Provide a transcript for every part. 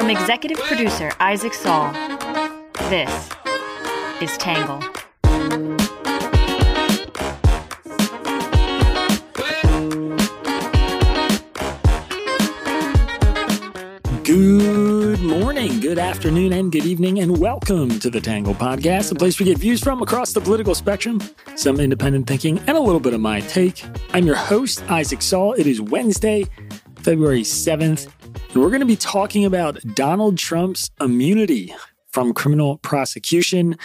From executive producer Isaac Saul, this is Tangle. Good morning, good afternoon, and good evening, and welcome to the Tangle Podcast, a place we get views from across the political spectrum, some independent thinking, and a little bit of my take. I'm your host, Isaac Saul. It is Wednesday, February 7th, and we're going to be talking about Donald Trump's immunity from criminal prosecution.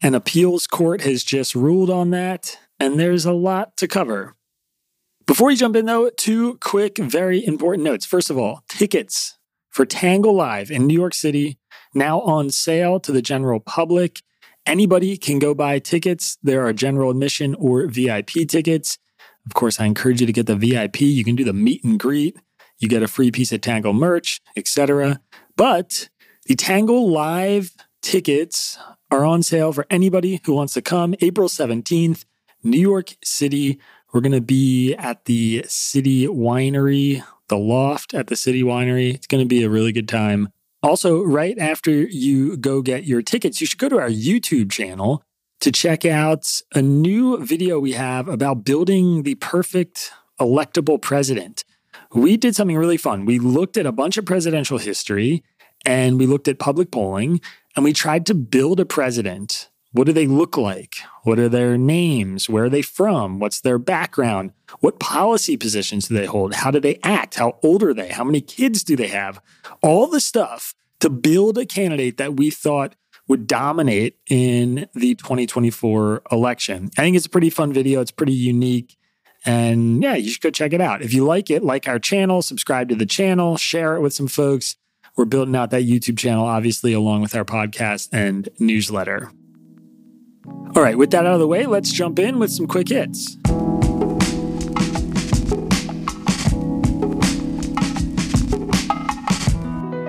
An appeals court has just ruled on that, and there's a lot to cover. Before we jump in, though, two quick, very important notes. First of all, tickets for Tangle Live in New York City, now on sale to the general public. Anybody can go buy tickets. There are general admission or VIP tickets. Of course, I encourage you to get the VIP. You can do the meet and greet. You get a free piece of Tangle merch, etc. But the Tangle Live tickets are on sale for anybody who wants to come. April 17th, New York City. We're going to be at the City Winery, The Loft at the City Winery. It's going to be a really good time. Also, right after you go get your tickets, you should go to our YouTube channel to check out a new video we have about building the perfect electable president. We did something really fun. We looked at a bunch of presidential history, and we looked at public polling, and we tried to build a president. What do they look like? What are their names? Where are they from? What's their background? What policy positions do they hold? How do they act? How old are they? How many kids do they have? All the stuff to build a candidate that we thought would dominate in the 2024 election. I think it's a pretty fun video. It's pretty unique. And yeah, you should go check it out. If you like it, like our channel, subscribe to the channel, share it with some folks. We're building out that YouTube channel, obviously, along with our podcast and newsletter. All right, with that out of the way, let's jump in with some quick hits.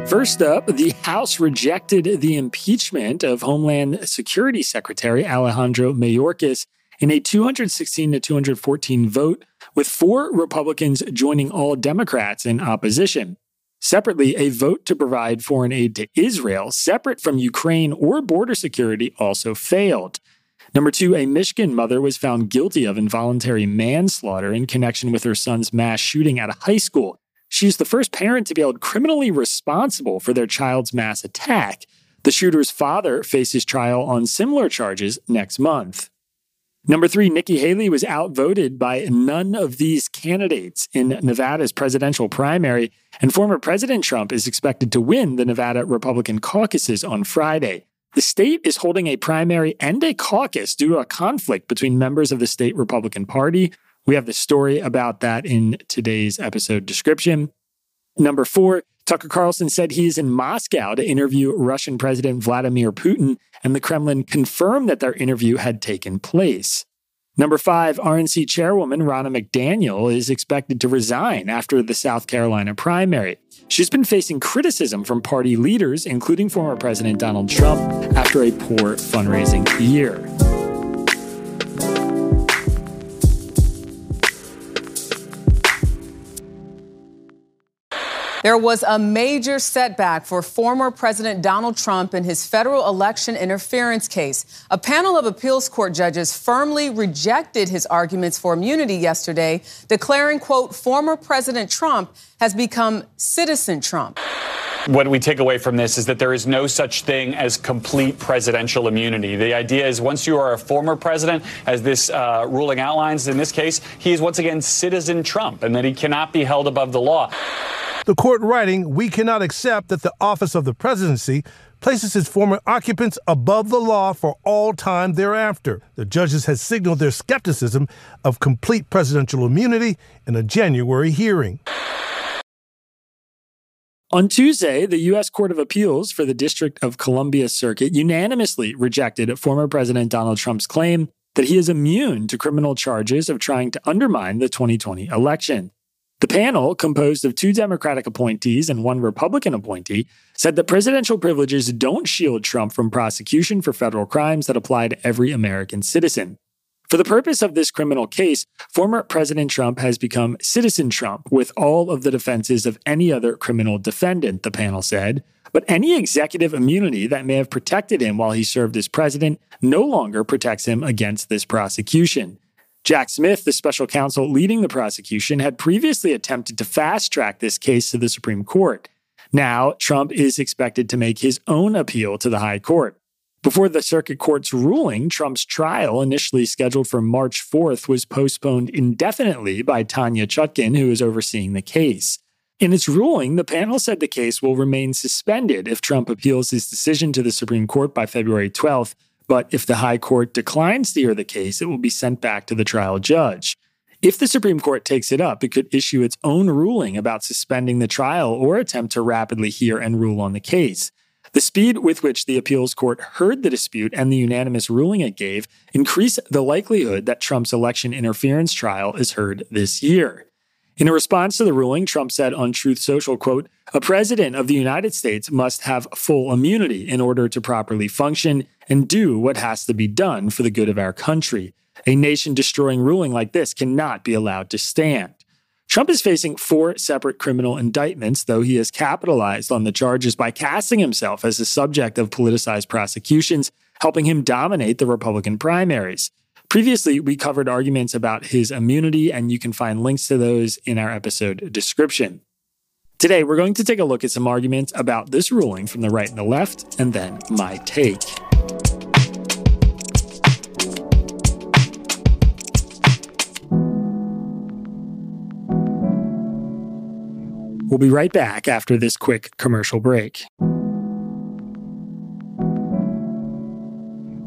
First up, the House rejected the impeachment of Homeland Security Secretary Alejandro Mayorkas in a 216 to 214 vote, with four Republicans joining all Democrats in opposition. Separately, a vote to provide foreign aid to Israel, separate from Ukraine or border security, also failed. Number two, a Michigan mother was found guilty of involuntary manslaughter in connection with her son's mass shooting at a high school. She's the first parent to be held criminally responsible for their child's mass attack. The shooter's father faces trial on similar charges next month. Number three, Nikki Haley was outvoted by none of these candidates in Nevada's presidential primary, and former President Trump is expected to win the Nevada Republican caucuses on Friday. The state is holding a primary and a caucus due to a conflict between members of the state Republican Party. We have the story about that in today's episode description. Number four, Tucker Carlson said he is in Moscow to interview Russian President Vladimir Putin, and the Kremlin confirmed that their interview had taken place. Number five, RNC chairwoman Ronna McDaniel is expected to resign after the South Carolina primary. She's been facing criticism from party leaders, including former President Donald Trump, after a poor fundraising year. There was a major setback for former President Donald Trump in his federal election interference case. A panel of appeals court judges firmly rejected his arguments for immunity yesterday, declaring, quote, former President Trump has become Citizen Trump. What we take away from this is that there is no such thing as complete presidential immunity. The idea is once you are a former president, as this ruling outlines in this case, he is once again Citizen Trump and that he cannot be held above the law. The court writing, we cannot accept that the office of the presidency places its former occupants above the law for all time thereafter. The judges had signaled their skepticism of complete presidential immunity in a January hearing. On Tuesday, the U.S. Court of Appeals for the District of Columbia Circuit unanimously rejected former President Donald Trump's claim that he is immune to criminal charges of trying to undermine the 2020 election. The panel, composed of two Democratic appointees and one Republican appointee, said that presidential privileges don't shield Trump from prosecution for federal crimes that apply to every American citizen. For the purpose of this criminal case, former President Trump has become Citizen Trump with all of the defenses of any other criminal defendant, the panel said, But any executive immunity that may have protected him while he served as president no longer protects him against this prosecution. Jack Smith, the special counsel leading the prosecution, had previously attempted to fast-track this case to the Supreme Court. Now, Trump is expected to make his own appeal to the high court. Before the circuit court's ruling, Trump's trial, initially scheduled for March 4th, was postponed indefinitely by Tanya Chutkin, who is overseeing the case. In its ruling, the panel said the case will remain suspended if Trump appeals his decision to the Supreme Court by February 12th, but if the high court declines to hear the case, it will be sent back to the trial judge. If the Supreme Court takes it up, it could issue its own ruling about suspending the trial or attempt to rapidly hear and rule on the case. The speed with which the appeals court heard the dispute and the unanimous ruling it gave increase the likelihood that Trump's election interference trial is heard this year. In a response to the ruling, Trump said on Truth Social, quote, "A president of the United States must have full immunity in order to properly function and do what has to be done for the good of our country. A nation-destroying ruling like this cannot be allowed to stand." Trump is facing 4 separate criminal indictments, though he has capitalized on the charges by casting himself as the subject of politicized prosecutions, helping him dominate the Republican primaries. Previously, we covered arguments about his immunity, and you can find links to those in our episode description. Today, we're going to take a look at some arguments about this ruling from the right and the left, and then my take. We'll be right back after this quick commercial break.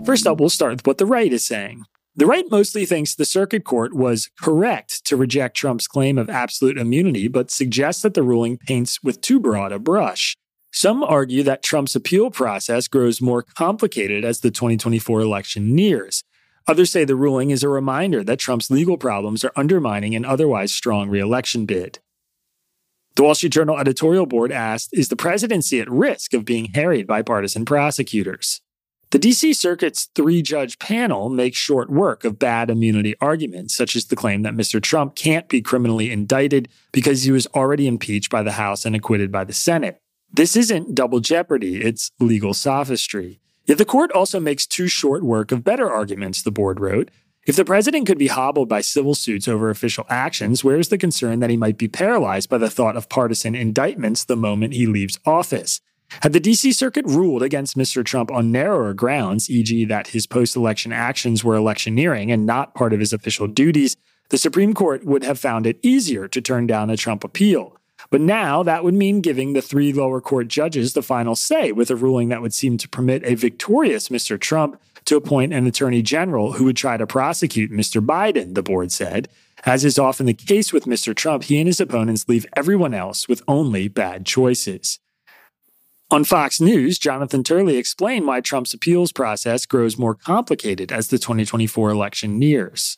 First up, we'll start with what the right is saying. The right mostly thinks the circuit court was correct to reject Trump's claim of absolute immunity, but suggests that the ruling paints with too broad a brush. Some argue that Trump's appeal process grows more complicated as the 2024 election nears. Others say the ruling is a reminder that Trump's legal problems are undermining an otherwise strong re-election bid. The Wall Street Journal editorial board asked, is the presidency at risk of being harried by partisan prosecutors? The D.C. Circuit's 3-judge panel makes short work of bad immunity arguments, such as the claim that Mr. Trump can't be criminally indicted because he was already impeached by the House and acquitted by the Senate. This isn't double jeopardy, it's legal sophistry. Yet the court also makes too short work of better arguments, the board wrote. If the president could be hobbled by civil suits over official actions, where's the concern that he might be paralyzed by the thought of partisan indictments the moment he leaves office? Had the D.C. Circuit ruled against Mr. Trump on narrower grounds, e.g. that his post-election actions were electioneering and not part of his official duties, the Supreme Court would have found it easier to turn down a Trump appeal. But now that would mean giving the 3 lower court judges the final say with a ruling that would seem to permit a victorious Mr. Trump to appoint an attorney general who would try to prosecute Mr. Biden, the board said. As is often the case with Mr. Trump, he and his opponents leave everyone else with only bad choices. On Fox News, Jonathan Turley explained why Trump's appeals process grows more complicated as the 2024 election nears.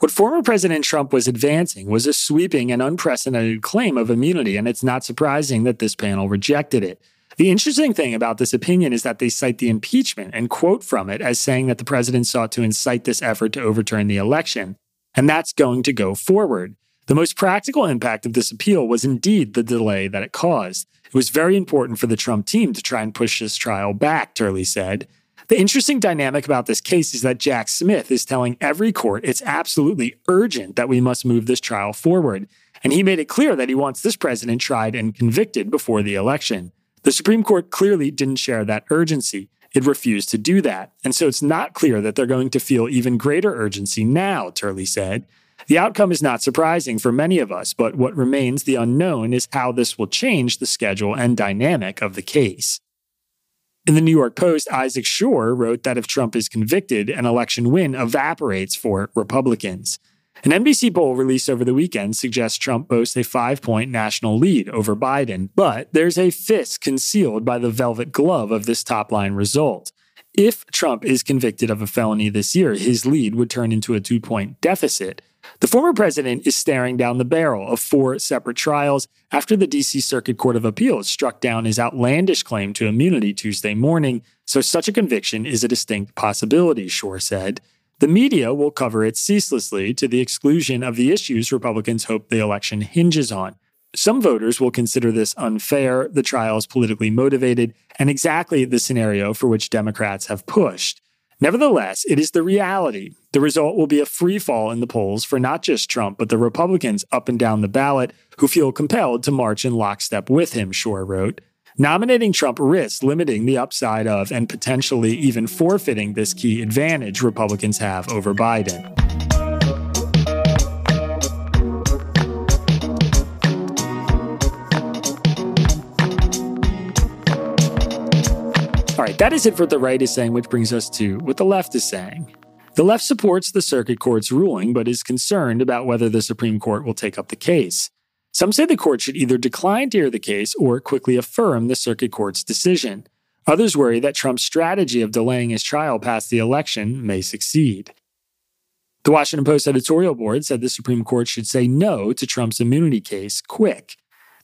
What former President Trump was advancing was a sweeping and unprecedented claim of immunity, and it's not surprising that this panel rejected it. The interesting thing about this opinion is that they cite the impeachment and quote from it as saying that the president sought to incite this effort to overturn the election, and that's going to go forward. The most practical impact of this appeal was indeed the delay that it caused. It was very important for the Trump team to try and push this trial back, Turley said. The interesting dynamic about this case is that Jack Smith is telling every court it's absolutely urgent that we must move this trial forward, and he made it clear that he wants this president tried and convicted before the election. The Supreme Court clearly didn't share that urgency. It refused to do that. And so it's not clear that they're going to feel even greater urgency now, Turley said. The outcome is not surprising for many of us, but what remains the unknown is how this will change the schedule and dynamic of the case. In the New York Post, Isaac Schorr wrote that if Trump is convicted, an election win evaporates for Republicans. An NBC poll released over the weekend suggests Trump boasts a 5-point national lead over Biden, but there's a fist concealed by the velvet glove of this top-line result. If Trump is convicted of a felony this year, his lead would turn into a 2-point deficit. The former president is staring down the barrel of 4 separate trials after the D.C. Circuit Court of Appeals struck down his outlandish claim to immunity Tuesday morning, so such a conviction is a distinct possibility, Schorr said. The media will cover it ceaselessly to the exclusion of the issues Republicans hope the election hinges on. Some voters will consider this unfair, the trial is politically motivated, and exactly the scenario for which Democrats have pushed. Nevertheless, it is the reality. The result will be a free fall in the polls for not just Trump, but the Republicans up and down the ballot who feel compelled to march in lockstep with him, Schorr wrote. Nominating Trump risks limiting the upside of and potentially even forfeiting this key advantage Republicans have over Biden. All right, that is it for what the right is saying, which brings us to what the left is saying. The left supports the circuit court's ruling, but is concerned about whether the Supreme Court will take up the case. Some say the court should either decline to hear the case or quickly affirm the circuit court's decision. Others worry that Trump's strategy of delaying his trial past the election may succeed. The Washington Post editorial board said the Supreme Court should say no to Trump's immunity case quick.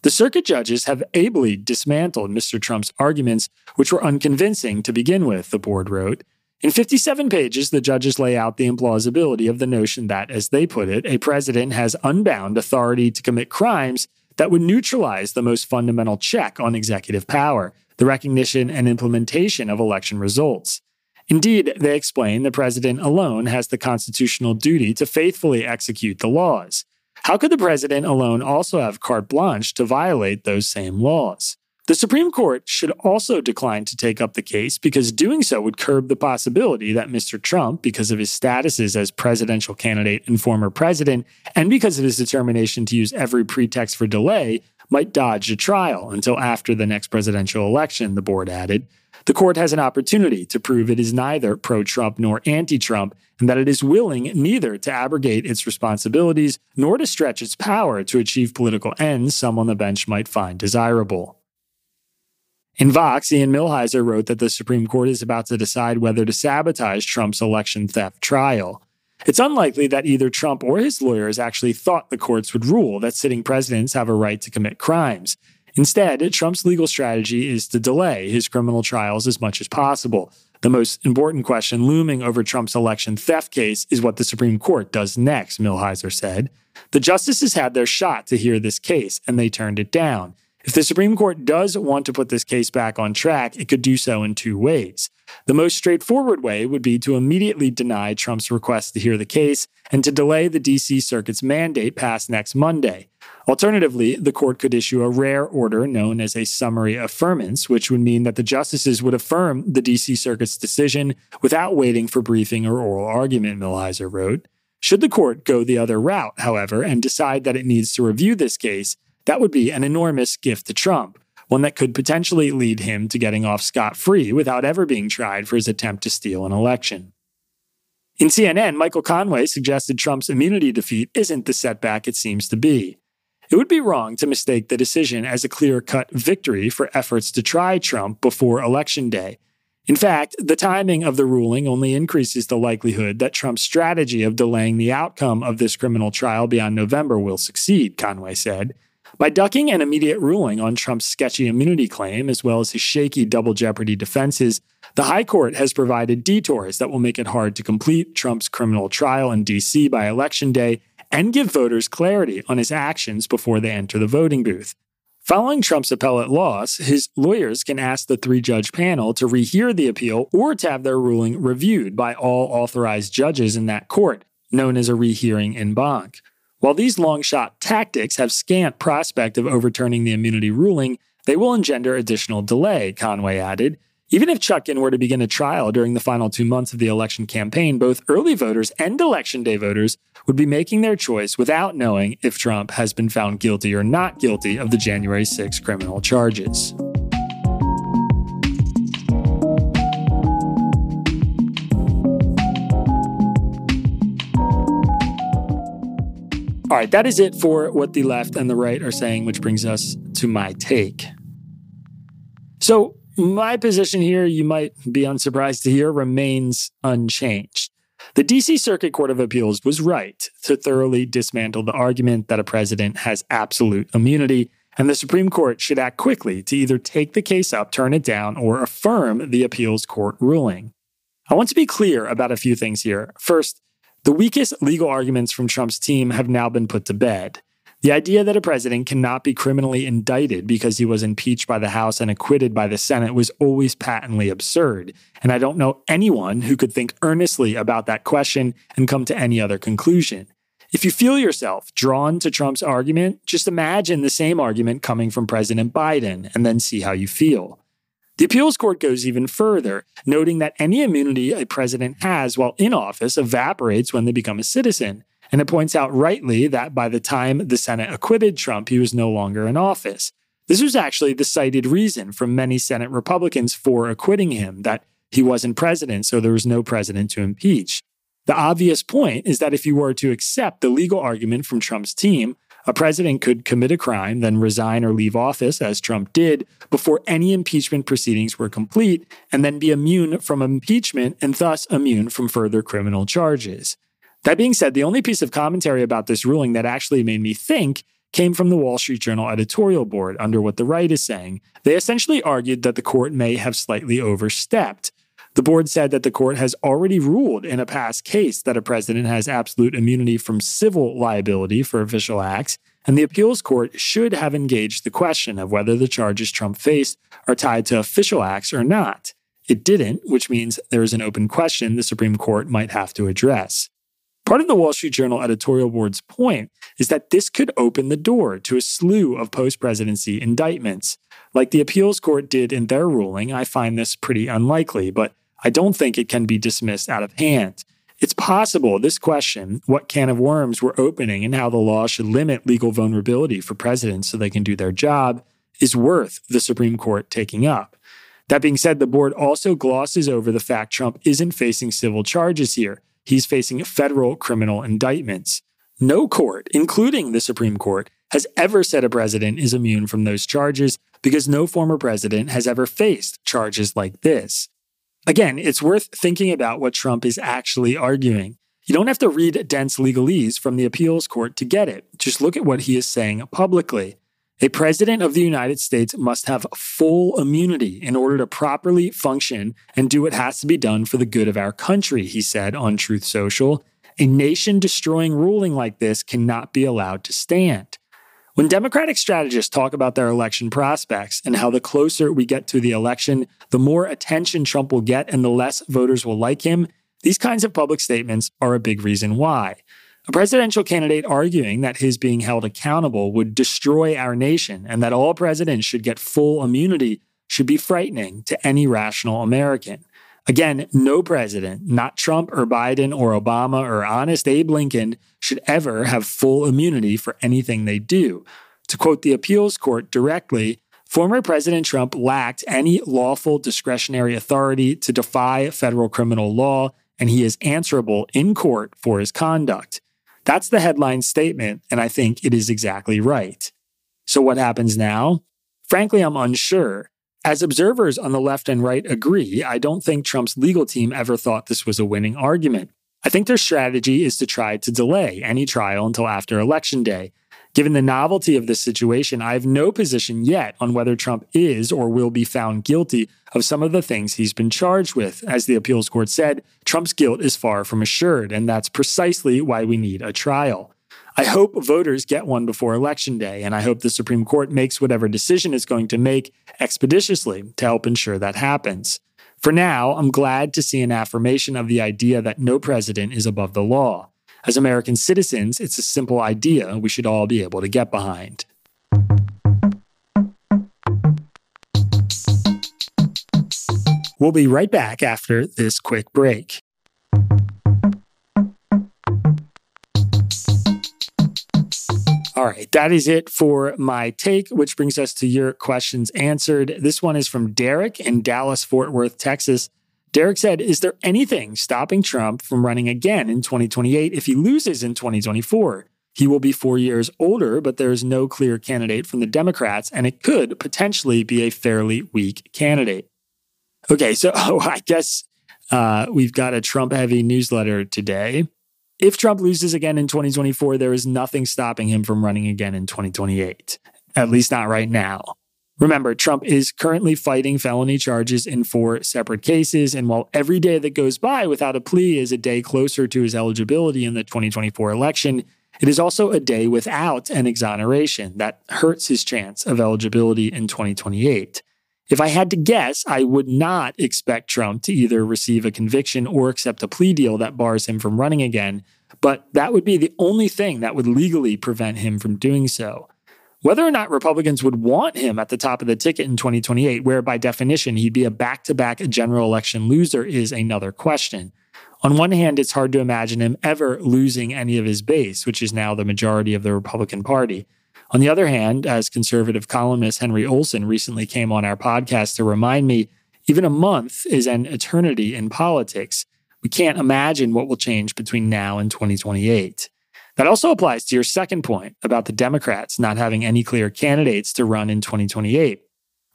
The circuit judges have ably dismantled Mr. Trump's arguments, which were unconvincing to begin with, the board wrote. In 57 pages, the judges lay out the implausibility of the notion that, as they put it, a president has unbound authority to commit crimes that would neutralize the most fundamental check on executive power, the recognition and implementation of election results. Indeed, they explain the president alone has the constitutional duty to faithfully execute the laws. How could the president alone also have carte blanche to violate those same laws? The Supreme Court should also decline to take up the case because doing so would curb the possibility that Mr. Trump, because of his statuses as presidential candidate and former president, and because of his determination to use every pretext for delay, might dodge a trial until after the next presidential election, the board added. The court has an opportunity to prove it is neither pro-Trump nor anti-Trump, and that it is willing neither to abrogate its responsibilities nor to stretch its power to achieve political ends some on the bench might find desirable. In Vox, Ian Millhiser wrote that the Supreme Court is about to decide whether to sabotage Trump's election theft trial. It's unlikely that either Trump or his lawyers actually thought the courts would rule that sitting presidents have a right to commit crimes. Instead, Trump's legal strategy is to delay his criminal trials as much as possible. The most important question looming over Trump's election theft case is what the Supreme Court does next, Millhiser said. The justices had their shot to hear this case, and they turned it down. If the Supreme Court does want to put this case back on track, it could do so in two ways. The most straightforward way would be to immediately deny Trump's request to hear the case and to delay the D.C. Circuit's mandate past next Monday. Alternatively, the court could issue a rare order known as a summary affirmance, which would mean that the justices would affirm the D.C. Circuit's decision without waiting for briefing or oral argument, Millhiser wrote. Should the court go the other route, however, and decide that it needs to review this case, that would be an enormous gift to Trump, one that could potentially lead him to getting off scot-free without ever being tried for his attempt to steal an election. In CNN, Michael Conway suggested Trump's immunity defeat isn't the setback it seems to be. It would be wrong to mistake the decision as a clear-cut victory for efforts to try Trump before Election Day. In fact, the timing of the ruling only increases the likelihood that Trump's strategy of delaying the outcome of this criminal trial beyond November will succeed, Conway said. By ducking an immediate ruling on Trump's sketchy immunity claim, as well as his shaky double jeopardy defenses, the high court has provided detours that will make it hard to complete Trump's criminal trial in D.C. by Election Day and give voters clarity on his actions before they enter the voting booth. Following Trump's appellate loss, his lawyers can ask the three-judge panel to rehear the appeal or to have their ruling reviewed by all authorized judges in that court, known as a rehearing en banc. While these long-shot tactics have scant prospect of overturning the immunity ruling, they will engender additional delay, Conway added. Even if Chutkin were to begin a trial during the final 2 months of the election campaign, both early voters and Election Day voters would be making their choice without knowing if Trump has been found guilty or not guilty of the January 6 criminal charges. All right, that is it for what the left and the right are saying, which brings us to my take. So my position here, you might be unsurprised to hear, remains unchanged. The D.C. Circuit Court of Appeals was right to thoroughly dismantle the argument that a president has absolute immunity, and the Supreme Court should act quickly to either take the case up, turn it down, or affirm the appeals court ruling. I want to be clear about a few things here. First, the weakest legal arguments from Trump's team have now been put to bed. The idea that a president cannot be criminally indicted because he was impeached by the House and acquitted by the Senate was always patently absurd, and I don't know anyone who could think earnestly about that question and come to any other conclusion. If you feel yourself drawn to Trump's argument, just imagine the same argument coming from President Biden and then see how you feel. The appeals court goes even further, noting that any immunity a president has while in office evaporates when they become a citizen. And it points out rightly that by the time the Senate acquitted Trump, he was no longer in office. This was actually the cited reason from many Senate Republicans for acquitting him, that he wasn't president, so there was no president to impeach. The obvious point is that if you were to accept the legal argument from Trump's team, a president could commit a crime, then resign or leave office, as Trump did, before any impeachment proceedings were complete, and then be immune from impeachment and thus immune from further criminal charges. That being said, the only piece of commentary about this ruling that actually made me think came from the Wall Street Journal editorial board under what the right is saying. They essentially argued that the court may have slightly overstepped. The board said that the court has already ruled in a past case that a president has absolute immunity from civil liability for official acts, and the appeals court should have engaged the question of whether the charges Trump faced are tied to official acts or not. It didn't, which means there is an open question the Supreme Court might have to address. Part of the Wall Street Journal editorial board's point is that this could open the door to a slew of post-presidency indictments. Like the appeals court did in their ruling, I find this pretty unlikely, but I don't think it can be dismissed out of hand. It's possible this question, what can of worms we're opening and how the law should limit legal vulnerability for presidents so they can do their job, is worth the Supreme Court taking up. That being said, the board also glosses over the fact Trump isn't facing civil charges here. He's facing federal criminal indictments. No court, including the Supreme Court, has ever said a president is immune from those charges because no former president has ever faced charges like this. Again, it's worth thinking about what Trump is actually arguing. You don't have to read dense legalese from the appeals court to get it. Just look at what he is saying publicly. A president of the United States must have full immunity in order to properly function and do what has to be done for the good of our country, he said on Truth Social. A nation-destroying ruling like this cannot be allowed to stand. When Democratic strategists talk about their election prospects and how the closer we get to the election, the more attention Trump will get and the less voters will like him, these kinds of public statements are a big reason why. A presidential candidate arguing that his being held accountable would destroy our nation and that all presidents should get full immunity should be frightening to any rational American. Again, no president, not Trump or Biden or Obama or Honest Abe Lincoln, should ever have full immunity for anything they do. To quote the appeals court directly, former President Trump lacked any lawful discretionary authority to defy federal criminal law, and he is answerable in court for his conduct. That's the headline statement, and I think it is exactly right. So what happens now? Frankly, I'm unsure. As observers on the left and right agree, I don't think Trump's legal team ever thought this was a winning argument. I think their strategy is to try to delay any trial until after Election Day. Given the novelty of this situation, I have no position yet on whether Trump is or will be found guilty of some of the things he's been charged with. As the appeals court said, Trump's guilt is far from assured, and that's precisely why we need a trial. I hope voters get one before Election Day, and I hope the Supreme Court makes whatever decision it's going to make expeditiously to help ensure that happens. For now, I'm glad to see an affirmation of the idea that no president is above the law. As American citizens, it's a simple idea we should all be able to get behind. We'll be right back after this quick break. All right, that is it for my take, which brings us to your questions answered. This one is from Derek in Dallas, Fort Worth, Texas. Derek said, is there anything stopping Trump from running again in 2028 if he loses in 2024? He will be 4 years older, but there is no clear candidate from the Democrats, and it could potentially be a fairly weak candidate. Okay, so I guess we've got a Trump-heavy newsletter today. If Trump loses again in 2024, there is nothing stopping him from running again in 2028, at least not right now. Remember, Trump is currently fighting felony charges in 4 separate cases, and while every day that goes by without a plea is a day closer to his eligibility in the 2024 election, It is also a day without an exoneration that hurts his chance of eligibility in 2028. If I had to guess, I would not expect Trump to either receive a conviction or accept a plea deal that bars him from running again, but that would be the only thing that would legally prevent him from doing so. Whether or not Republicans would want him at the top of the ticket in 2028, where by definition he'd be a back-to-back general election loser, is another question. On one hand, it's hard to imagine him ever losing any of his base, which is now the majority of the Republican Party. On the other hand, as conservative columnist Henry Olson recently came on our podcast to remind me, even a month is an eternity in politics. We can't imagine what will change between now and 2028. That also applies to your second point about the Democrats not having any clear candidates to run in 2028.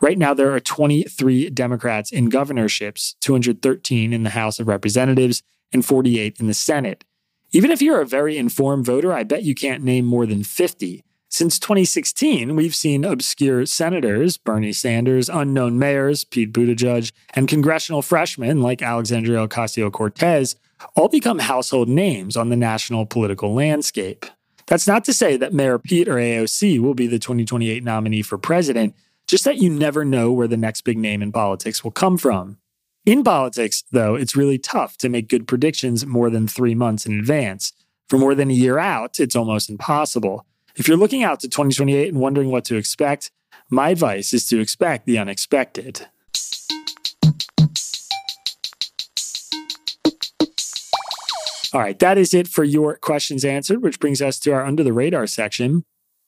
Right now, there are 23 Democrats in governorships, 213 in the House of Representatives, and 48 in the Senate. Even if you're a very informed voter, I bet you can't name more than 50. Since 2016, we've seen obscure senators, Bernie Sanders, unknown mayors, Pete Buttigieg, and congressional freshmen like Alexandria Ocasio-Cortez all become household names on the national political landscape. That's not to say that Mayor Pete or AOC will be the 2028 nominee for president, just that you never know where the next big name in politics will come from. In politics, though, it's really tough to make good predictions more than 3 months in advance. For more than a year out, it's almost impossible. If you're looking out to 2028 and wondering what to expect, my advice is to expect the unexpected. All right, that is it for your questions answered, which brings us to our Under the Radar section.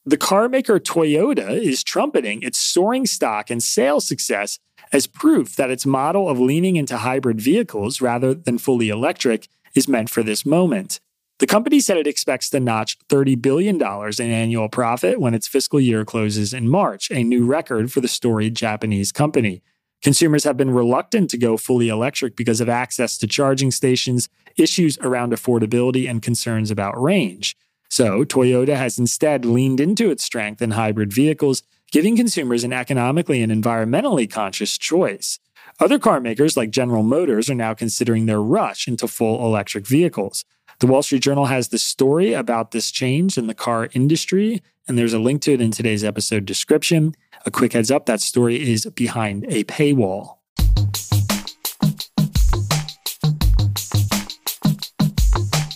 The car maker Toyota is trumpeting its soaring stock and sales success as proof that its model of leaning into hybrid vehicles rather than fully electric is meant for this moment. The company said it expects to notch $30 billion in annual profit when its fiscal year closes in March, a new record for the storied Japanese company. Consumers have been reluctant to go fully electric because of access to charging stations, issues around affordability, and concerns about range. So, Toyota has instead leaned into its strength in hybrid vehicles, giving consumers an economically and environmentally conscious choice. Other car makers like General Motors are now considering their rush into full electric vehicles. The Wall Street Journal has the story about this change in the car industry, and there's a link to it in today's episode description. A quick heads up, that story is behind a paywall.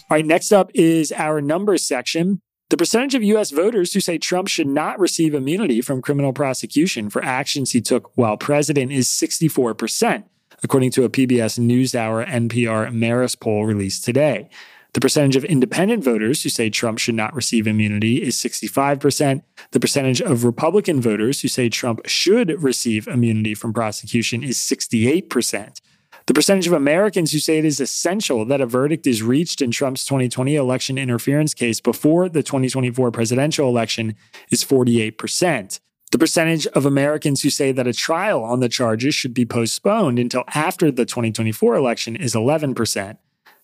All right, next up is our numbers section. The percentage of U.S. voters who say Trump should not receive immunity from criminal prosecution for actions he took while president is 64%, according to a PBS NewsHour NPR Marist poll released today. The percentage of independent voters who say Trump should not receive immunity is 65%. The percentage of Republican voters who say Trump should receive immunity from prosecution is 68%. The percentage of Americans who say it is essential that a verdict is reached in Trump's 2020 election interference case before the 2024 presidential election is 48%. The percentage of Americans who say that a trial on the charges should be postponed until after the 2024 election is 11%.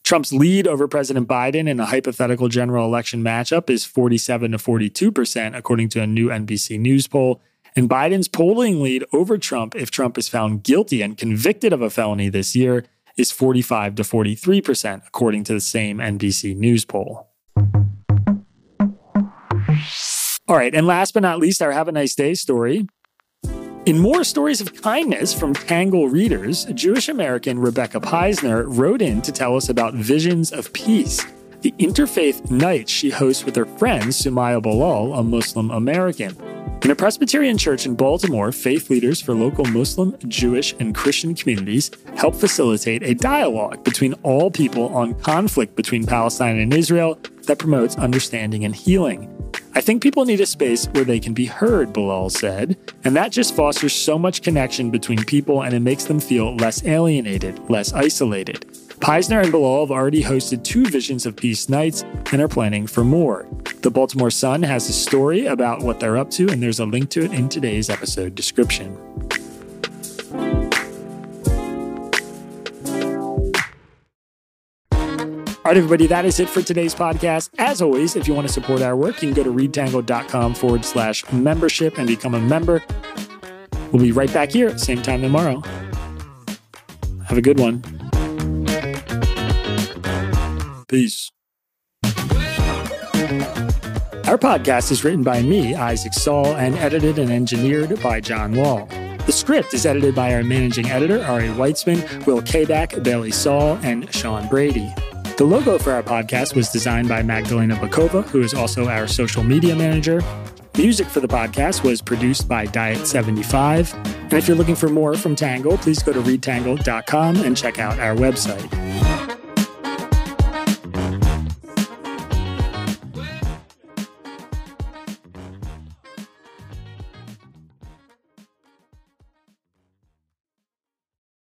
Trump's lead over President Biden in a hypothetical general election matchup is 47% to 42%, according to a new NBC News poll. And Biden's polling lead over Trump, if Trump is found guilty and convicted of a felony this year, is 45% to 43%, according to the same NBC News poll. All right, and last but not least, our Have a Nice Day story. In more stories of kindness from Tangle readers, Jewish American Rebecca Peisner wrote in to tell us about Visions of Peace, the interfaith night she hosts with her friend Sumaya Bilal, a Muslim American. In a Presbyterian church in Baltimore, faith leaders for local Muslim, Jewish, and Christian communities help facilitate a dialogue between all people on conflict between Palestine and Israel that promotes understanding and healing. I think people need a space where they can be heard, Bilal said, and that just fosters so much connection between people and it makes them feel less alienated, less isolated. Peisner and Bilal have already hosted 2 Visions of Peace nights and are planning for more. The Baltimore Sun has a story about what they're up to, and there's a link to it in today's episode description. All right, everybody, that is it for today's podcast. As always, if you want to support our work, you can go to readtangle.com/membership and become a member. We'll be right back here, same time tomorrow. Have a good one. Peace. Our podcast is written by me, Isaac Saul, and edited and engineered by John Wall. The script is edited by our managing editor, Ari Weitzman, Will Kback, Bailey Saul, and Sean Brady. The logo for our podcast was designed by Magdalena Bakova, who is also our social media manager. Music for the podcast was produced by Diet 75. And if you're looking for more from Tangle, please go to readtangle.com and check out our website.